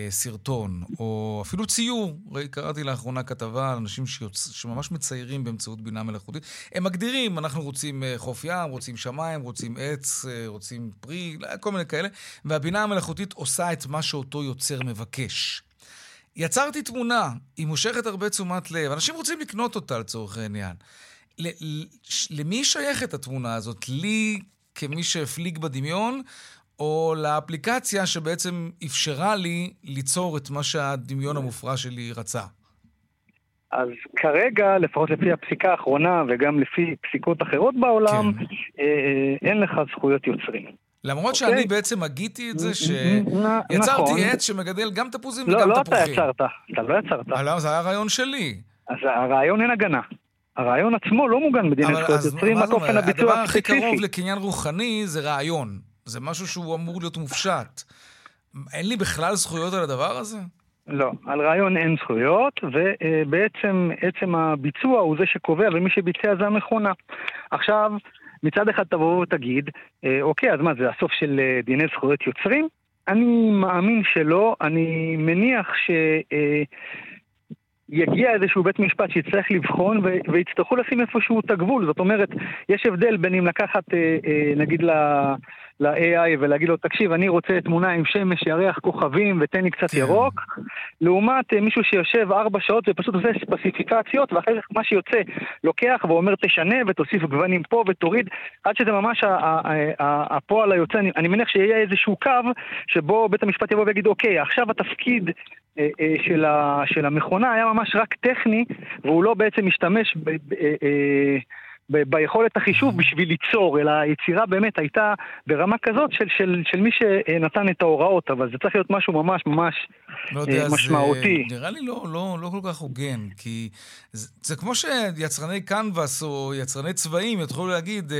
סרטון או אפילו ציור. קראתי לאחרונה כתבה על אנשים שממש מציירים באמצעות בינה מלאכותית. הם מגדירים, אנחנו רוצים חוף ים, רוצים שמיים, רוצים עץ, רוצים פרי, כל מיני כאלה, והבינה המלאכותית עושה את מה שאותו יוצר מבקש. יצרתי תמונה, היא מושכת הרבה תשומת לב, אנשים רוצים לקנות אותה לצורך העניין. למי שייכת התמונה הזאת? לי כמי שהפליג בדמיון, או לאפליקציה שבעצם אפשרה לי ליצור את מה שהדמיון המופרע שלי רצה? אז כרגע, לפחות לפי הפסיקה האחרונה, וגם לפי פסיקות אחרות בעולם, אין לך זכויות יוצרים. למרות שאני בעצם הגיתי את זה, שיצרתי עץ שמגדל גם תפוזים וגם תפוחים. לא, לא אתה יצרת, אתה לא יצרת. זה היה הרעיון שלי. אז הרעיון אין הגנה. הרעיון עצמו לא מוגן בדיני זכויות יוצרים, רק אופן הביצוע הספציפי. הדבר הכי קרוב לקניין רוחני זה רעיון. זה משהו שהוא אמור להיות מופשט. אין לי בכלל זכויות על הדבר הזה? לא, על רעיון אין זכויות, ובעצם עצם הביצוע הוא זה שקובע, ומי שביצע זה המכונה. עכשיו, מצד אחד תבוא ותגיד, אוקיי, אז מה, זה הסוף של דיני זכויות יוצרים? אני מאמין שלא, אני מניח ש... יגיע איזשהו בית משפט שיצטרך לבחון ויצטרכו לשים איפשהו את הגבול. זאת אומרת, יש הבדל בין אם לקחת, נגיד, ל-איי איי ולהגיד לו, תקשיב, אני רוצה תמונה עם שמש, ירח, כוכבים ותן לי קצת ירוק, לעומת מישהו שיושב ארבע שעות ופשוט עושה ספסיפיקציות, ואחרי זה מה שיוצא לוקח ואומר תשנה ותוסיף גוונים פה ותוריד, עד שזה ממש הפועל היוצא. אני מניח שיהיה איזשהו קו שבו בית המשפט יבוא ויגיד, אוקיי, עכשיו התפקיד של של המכונה היה ממש רק טכני, והוא לא בעצם משתמש ב, ב, ב, ביכולת החישוב בשביל ליצור, אלא היצירה באמת הייתה ברמה כזאת של של של מי שנתן את ההוראות, אבל זה צריך להיות משהו ממש ממש לא יודע, משמעותי. זה נראה לי לא לא לא כל כך הוגן, כי זה, זה כמו שיצרני קנבס או יצרני צבעים יתחילו להגיד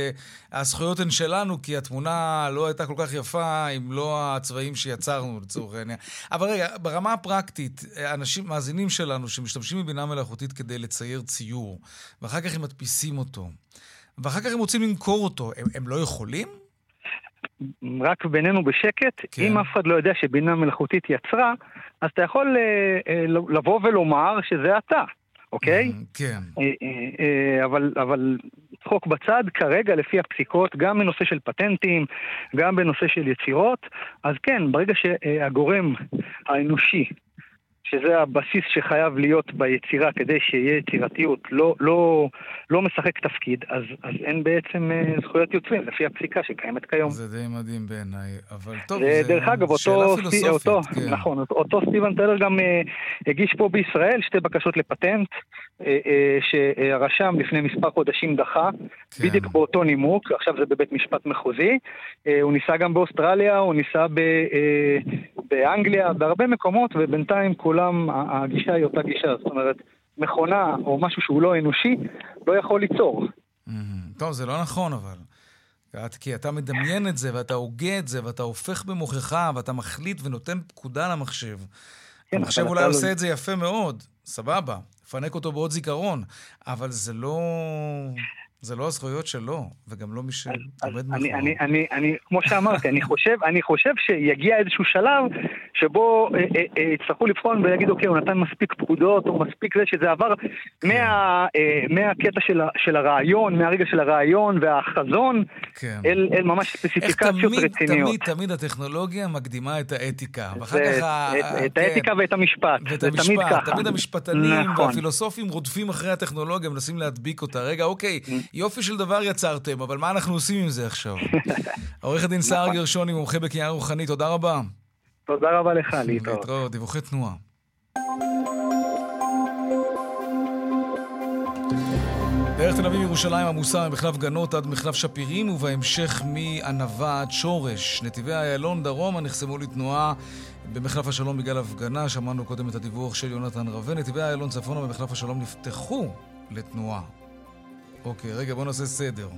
הזכויות הן שלנו כי התמונה לא הייתה כל כך יפה אם לא הצבעים שיצרנו לצורך העניין. אבל רגע, ברמה הפרקטית, אנשים מאזינים שלנו שמשתמשים בבינה מלאכותית כדי לצייר ציור, ואחר כך הם מדפיסים אותו, ואחר כך הם רוצים למכור אותו, הם, הם לא יכולים? רק בינינו בשקט, כן. אם אף אחד לא יודע שבינה מלאכותית יצרה, אז אתה יכול לבוא ולומר שזה אתה, אוקיי? כן. אבל, אבל חוק בצד, כרגע לפי הפסיקות, גם בנושא של פטנטים, גם בנושא של יצירות, אז כן, ברגע שהגורם האנושי, שזה הבסיס שחייב להיות ביצירה כדי שיהיה יצירתיות, לא, לא, לא משחק תפקיד, אז, אז אין בעצם זכויות יוצרים, לפי הפסיקה שקיימת כיום. זה די מדהים בעיניי, אבל טוב, זה, זה דרך אגב, אותו, סטי, אותו, כן. נכון, אותו סטיבן תאלר גם אה, הגיש פה בישראל שתי בקשות לפטנט, אה, אה, שהרשם לפני מספר חודשים דחה, כן. בדיוק באותו נימוק, עכשיו זה בבית משפט מחוזי, אה, הוא ניסה גם באוסטרליה, הוא ניסה ב... אה, באנגליה, בהרבה מקומות, ובינתיים כולם, הגישה היא אותה גישה. זאת אומרת, מכונה או משהו שהוא לא אנושי, לא יכול ליצור. טוב, זה לא נכון, אבל... כי אתה מדמיין את זה, ואתה הוגה את זה, ואתה הופך במוכיח, ואתה מחליט ונותן פקודה למחשב. המחשב אולי עושה את זה יפה מאוד, סבבה, פנק אותו בעוד זיכרון, אבל זה לא... זה לא הזכויות שלו, וגם לא מי שעומד מאחור. אני, אני, אני, כמו שאמרתי, אני חושב, אני חושב שיגיע איזשהו שלב שבו יצטרכו לבחון ויגיד, אוקיי, הוא נתן מספיק פקודות, או מספיק זה שזה עבר מהקטע של הרעיון, מהרגע של הרעיון והחזון, אל ממש ספציפיקציות רציניות. תמיד, תמיד הטכנולוגיה מקדימה את האתיקה. את האתיקה ואת המשפט. ואת המשפט, תמיד המשפטנים והפילוסופים רודפים אחרי הטכנולוגיה, מנסים להדביק אותה. רגע, אוקיי, יופי של דבר יצרתם, אבל מה אנחנו עושים עם זה עכשיו? עורך הדין סי גרשוני, מומחה בקניין רוחני, תודה רבה. תודה רבה לך, להתראות. להתראות, דיווחי תנועה. דרך תל אביב ירושלים עמוסה ממחלף גנות עד מחלף שפירים, ובהמשך מענבה עד שורש. נתיבי איילון דרומה נחסמו לתנועה במחלף השלום בגלל הפגנה, שמענו קודם את הדיווח של יונתן רבק. נתיבי איילון צפונה במחלף השלום נפתחו לתנועה. אוקיי, רגע, בוא נעשה סדר.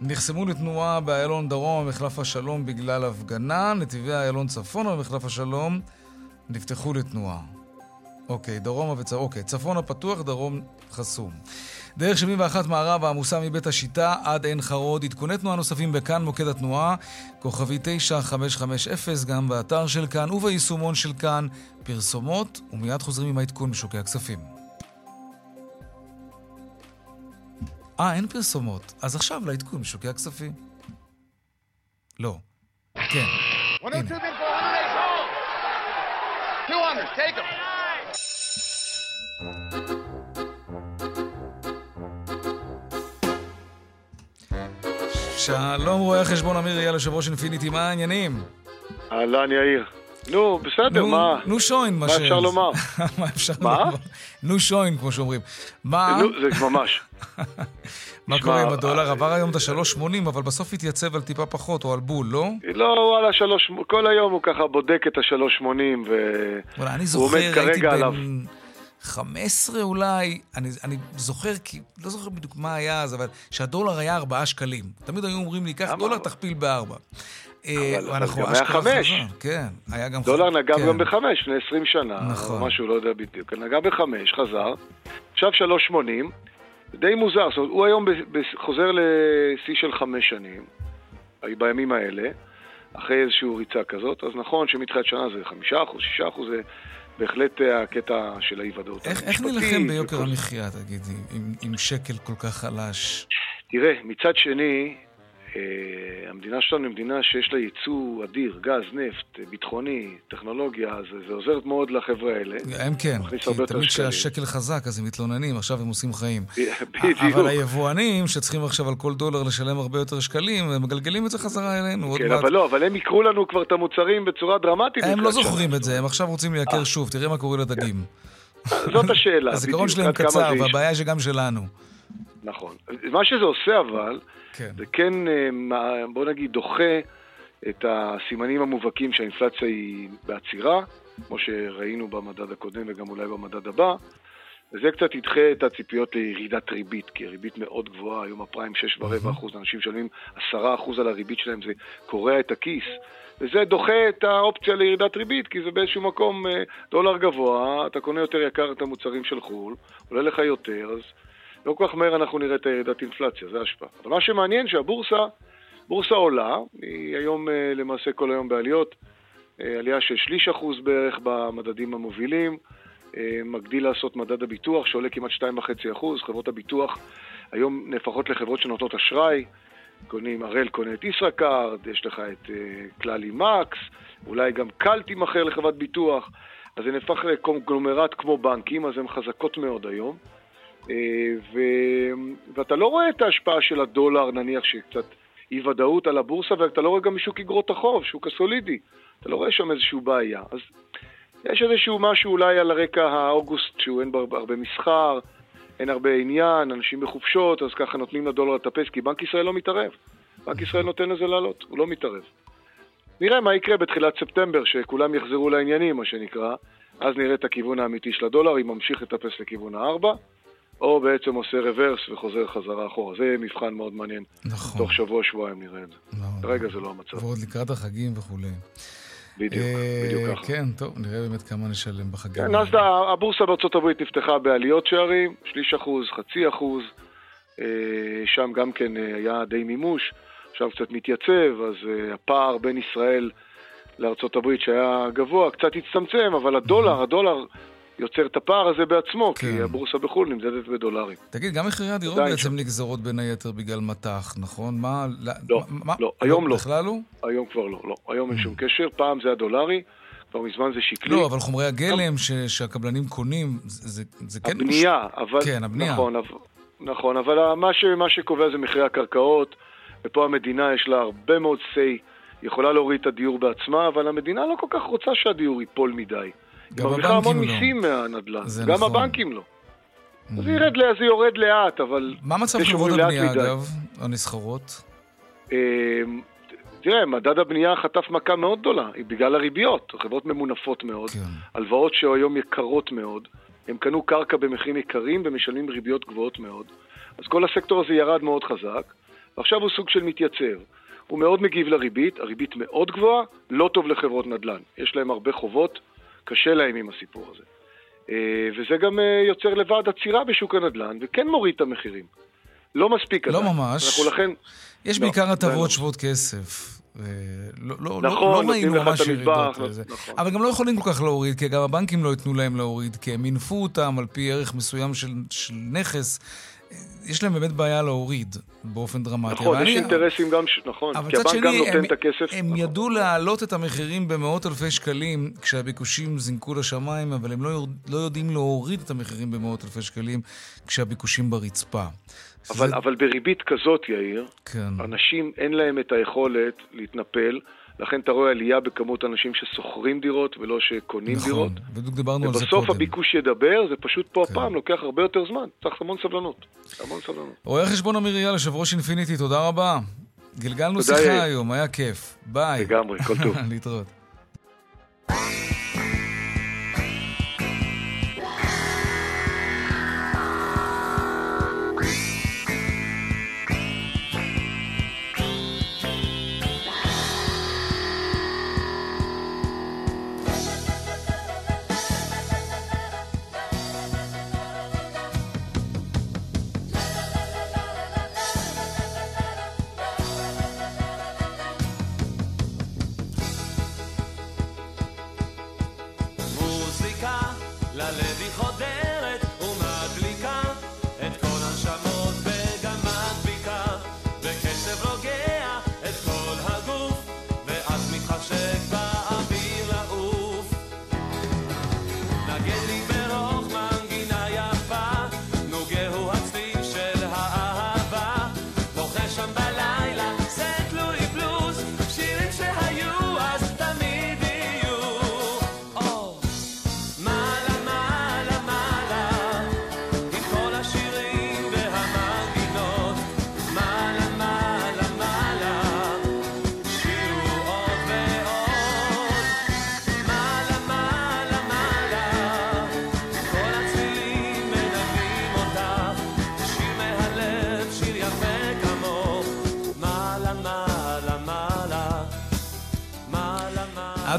נחסמו לתנועה באיילון דרום במחלף השלום בגלל הפגנה, נתיבי איילון צפונה במחלף השלום נפתחו לתנועה. אוקיי, דרומה וצ... אוקיי, צפונה פתוח, דרום חסום. דרך שבעים ואחת מערב העמוסה מבית השיטה עד אין חרוד. עדכוני תנועה נוספים בכאן, מוקד התנועה, כוכבי תשע חמש חמש אפס, גם באתר של כאן וביישומון של כאן. פרסומות, ומיד חוזרים עם העדכון משוקי הכספים. אה, אין פרסומות. אז עכשיו להתקום שוקי הכספים. לא. כן. הנה. שלום רואה חשבון אמיר יאללה, שבו שאינפיניטי, מה העניינים? אהלן יאיר. נו, בסדר, מה? נו שוין, מה אפשר לומר? מה אפשר לומר? נו שוין, כמו שאומרים. מה? זה ממש. מה קורה עם הדולר? עבר היום את ה-שלוש שמונים, אבל בסוף התייצב על טיפה פחות, או על בול, לא? לא, הוא על ה-שלוש שמונים, כל היום הוא ככה בודק את ה-שלוש שמונים, והוא עומד כרגע עליו. חמש עשרה אולי, אני, אני זוכר, כי לא זוכר בדיוק מה היה אז, אבל שהדולר היה ארבעה שקלים. תמיד היו אומרים לי, קח דולר תכפיל בארבע. אבל גם היה חמש. כן, היה גם חמש. דולר נגע גם בחמש, לפני עשרים שנה, או משהו, לא יודע בדיוק. נגע בחמש, חזר, עכשיו שלוש שמונים, די מוזר, זאת אומרת, הוא היום חוזר ל-C של חמש שנים, בימים האלה, אחרי איזשהו ריצה כזאת, אז נכון שמתחילת שנה זה חמישה אחוז, שישה אחוז זה... בהחלט הקטע של האי-ודאות. איך, איך נלחם ביוקר וכל... המחיה, תגידי, עם, עם שקל כל כך חלש? תראה, מצד שני, אה, המדינה שלנו היא מדינה שיש לה ייצוא אדיר, גז, נפט, ביטחוני, טכנולוגיה, זה, זה עוזרת מאוד לחברה האלה. הם כן, כי תמיד שהשקל חזק, אז הם מתלוננים, עכשיו הם עושים חיים. בדיוק. אבל היבואנים שצריכים עכשיו על כל דולר לשלם הרבה יותר שקלים, הם מגלגלים את זה חזרה אלינו. כן, אבל לא, אבל הם יקרו לנו כבר את המוצרים בצורה דרמטית. הם לא זוכרים את זה, הם עכשיו רוצים להיקר שוב, תראה מה קורה לדגים. זאת השאלה. הזיכרון שלהם קצר, והבעיה שגם שלנו. נכון. מה שזה עושה אבל, זה כן, בוא נגיד, דוחה את הסימנים המובהקים שהאינפלציה היא בעצירה, כמו שראינו במדד הקודם וגם אולי במדד הבא, וזה קצת ידחה את הציפיות לירידת ריבית, כי הריבית מאוד גבוהה, היום הפריים שש נקודה ארבע אחוז, אנשים שלמים עשרה אחוז על הריבית שלהם, זה קורע את הכיס, וזה דוחה את האופציה לירידת ריבית, כי זה באיזשהו מקום דולר גבוה, אתה קונה יותר יקר את המוצרים של חול, עולה לך יותר, אז... לא כל כך מהר אנחנו נראה את הירידת אינפלציה, זה השפעה. אבל מה שמעניין שהבורסה, בורסה עולה, היא היום למעשה כל היום בעליות, עלייה של שליש אחוז בערך במדדים המובילים, מגדיל לעשות מדד הביטוח שעולה כמעט שתיים וחצי אחוז, חברות הביטוח היום לפחות לחברות שנותנות אשראי, קונים, אראל קונה את ישראכרט, יש לך את כללי מקס, אולי גם קלטי מחר לחברת ביטוח, אז זה נפח לקונגלומרט כמו בנקים, אז הן חזקות מאוד היום. ו... ואתה לא רואה את ההשפעה של הדולר, נניח שקצת אי ודאות על הבורסה, ואתה לא רואה גם משוק אגרות החוב, שוק הסולידי, אתה לא רואה שם איזשהו בעיה. אז יש איזשהו משהו אולי על הרקע האוגוסט, שהוא אין הרבה מסחר, אין הרבה עניין, אנשים בחופשות, אז ככה נותנים לדולר לטפס, כי בנק ישראל לא מתערב. בנק ישראל נותן לזה לעלות, הוא לא מתערב. נראה מה יקרה בתחילת ספטמבר, שכולם יחזרו לעניינים, מה שנקרא, אז נראה את הכיוון האמיתי של הדולר, אם ממשיך לטפס לכיוון הארבע, או בעצם עושה רוורס וחוזר חזרה אחורה. זה מבחן מאוד מעניין. נכון. תוך שבוע, שבועיים נראה את זה. נכון. רגע זה לא המצב. ועוד לקראת החגים וכולי. בדיוק, בדיוק ככה. כן, טוב, נראה באמת כמה נשלם בחגים. כן, אז הבורסה בארצות הברית נפתחה בעליות שערים, שליש אחוז, חצי אחוז, שם גם כן היה די מימוש, עכשיו קצת מתייצב, אז הפער בין ישראל לארצות הברית שהיה גבוה, קצת הצטמצם, אבל הדולר, הדולר יוצר את הפער הזה בעצמו, כן. כי הבורסה בחול נמדדת בדולרים. תגיד, גם מחירי הדירות בעצם ש... נגזרות בין היתר בגלל מתח, נכון? מה, לא, מה, לא, היום לא. בכלל לא? היום כבר לא, לא. היום אין שום קשר, פעם זה הדולרי, כבר מזמן זה שקלי. לא, אבל חומרי הגלם ש... שהקבלנים קונים, זה, זה כן... הבנייה, מש... אבל... כן, הבנייה. נכון, אבל, נכון, אבל מה, ש... מה שקובע זה מחירי הקרקעות, ופה המדינה יש לה הרבה מאוד סי, יכולה להוריד את הדיור בעצמה, אבל המדינה לא כל כך רוצה שהדיור ייפול מדי. היא מרוויחה המון מיסים מהנדל"ן, גם הבנקים לא. אז זה יורד לאט, אבל... מה מצב חברות הבנייה, אגב, הנסחרות? תראה, מדד הבנייה חטף מכה מאוד גדולה, בגלל הריביות, חברות ממונפות מאוד, הלוואות שהיום יקרות מאוד, הם קנו קרקע במחירים יקרים ומשלמים ריביות גבוהות מאוד, אז כל הסקטור הזה ירד מאוד חזק, ועכשיו הוא סוג של מתייצב. הוא מאוד מגיב לריבית, הריבית מאוד גבוהה, לא טוב לחברות נדל"ן. יש להם הרבה חובות, קשה להם עם הסיפור הזה. וזה גם יוצר לבד עצירה בשוק הנדל"ן, וכן מוריד את המחירים. לא מספיק עדיין. לא ממש. לכן... יש לא, בעיקר הטבות שוות כסף. לא, לא, נכון, לא נותנים לך את המטבח. נכון. אבל גם לא יכולים כל כך להוריד, כי גם הבנקים לא יתנו להם להוריד, כי הם ינפו אותם על פי ערך מסוים של, של נכס. יש להם באמת בעיה להוריד באופן דרמטי. נכון, יש אינטרסים גם, נכון, כי הבנק גם נותן את הכסף. הם ידעו להעלות את המחירים במאות אלפי שקלים, כשהביקושים זינקו לשמיים, אבל הם לא יודעים להוריד את המחירים במאות אלפי שקלים, כשהביקושים ברצפה. אבל בריבית כזאת, יאיר, אנשים אין להם את היכולת להתנפל, לכן אתה רואה עלייה בכמות אנשים שסוחרים דירות ולא שקונים דירות. ובסוף הביקוש ידבר, זה פשוט פה הפעם לוקח הרבה יותר זמן. צריך המון סבלנות. המון סבלנות. רואה חשבון אמיר יאללה, שב ראש אינפיניטי, תודה רבה. גלגלנו שיחה היום, היה כיף. ביי. לגמרי, כל טוב. להתראות.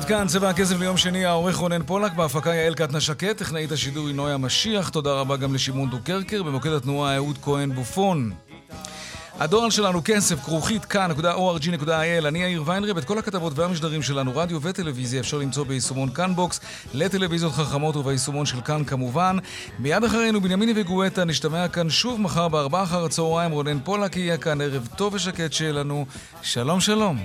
כאן צבע הכסף ליום שני, העורך רונן פולק, בהפקה יעל קטנה שקט, טכנאית השידור נויה משיח, תודה רבה גם לשמעון דוקרקר, במוקד התנועה אהוד כהן בופון. הדואל שלנו כסף, כרוכית כאן נקודה או אר ג'י נקודה איי אל, אני יאיר ויינרב, את כל הכתבות והמשדרים שלנו, רדיו וטלוויזיה, אפשר למצוא ביישומון כאן בוקס, לטלוויזיות חכמות וביישומון של כאן כמובן. מיד אחרינו בנימיני וגואטה, נשתמע כאן שוב מחר בארבע אחר הצהריים, רונן פולק יהיה כאן, ערב טוב ושקט שלנו, שלום שלום.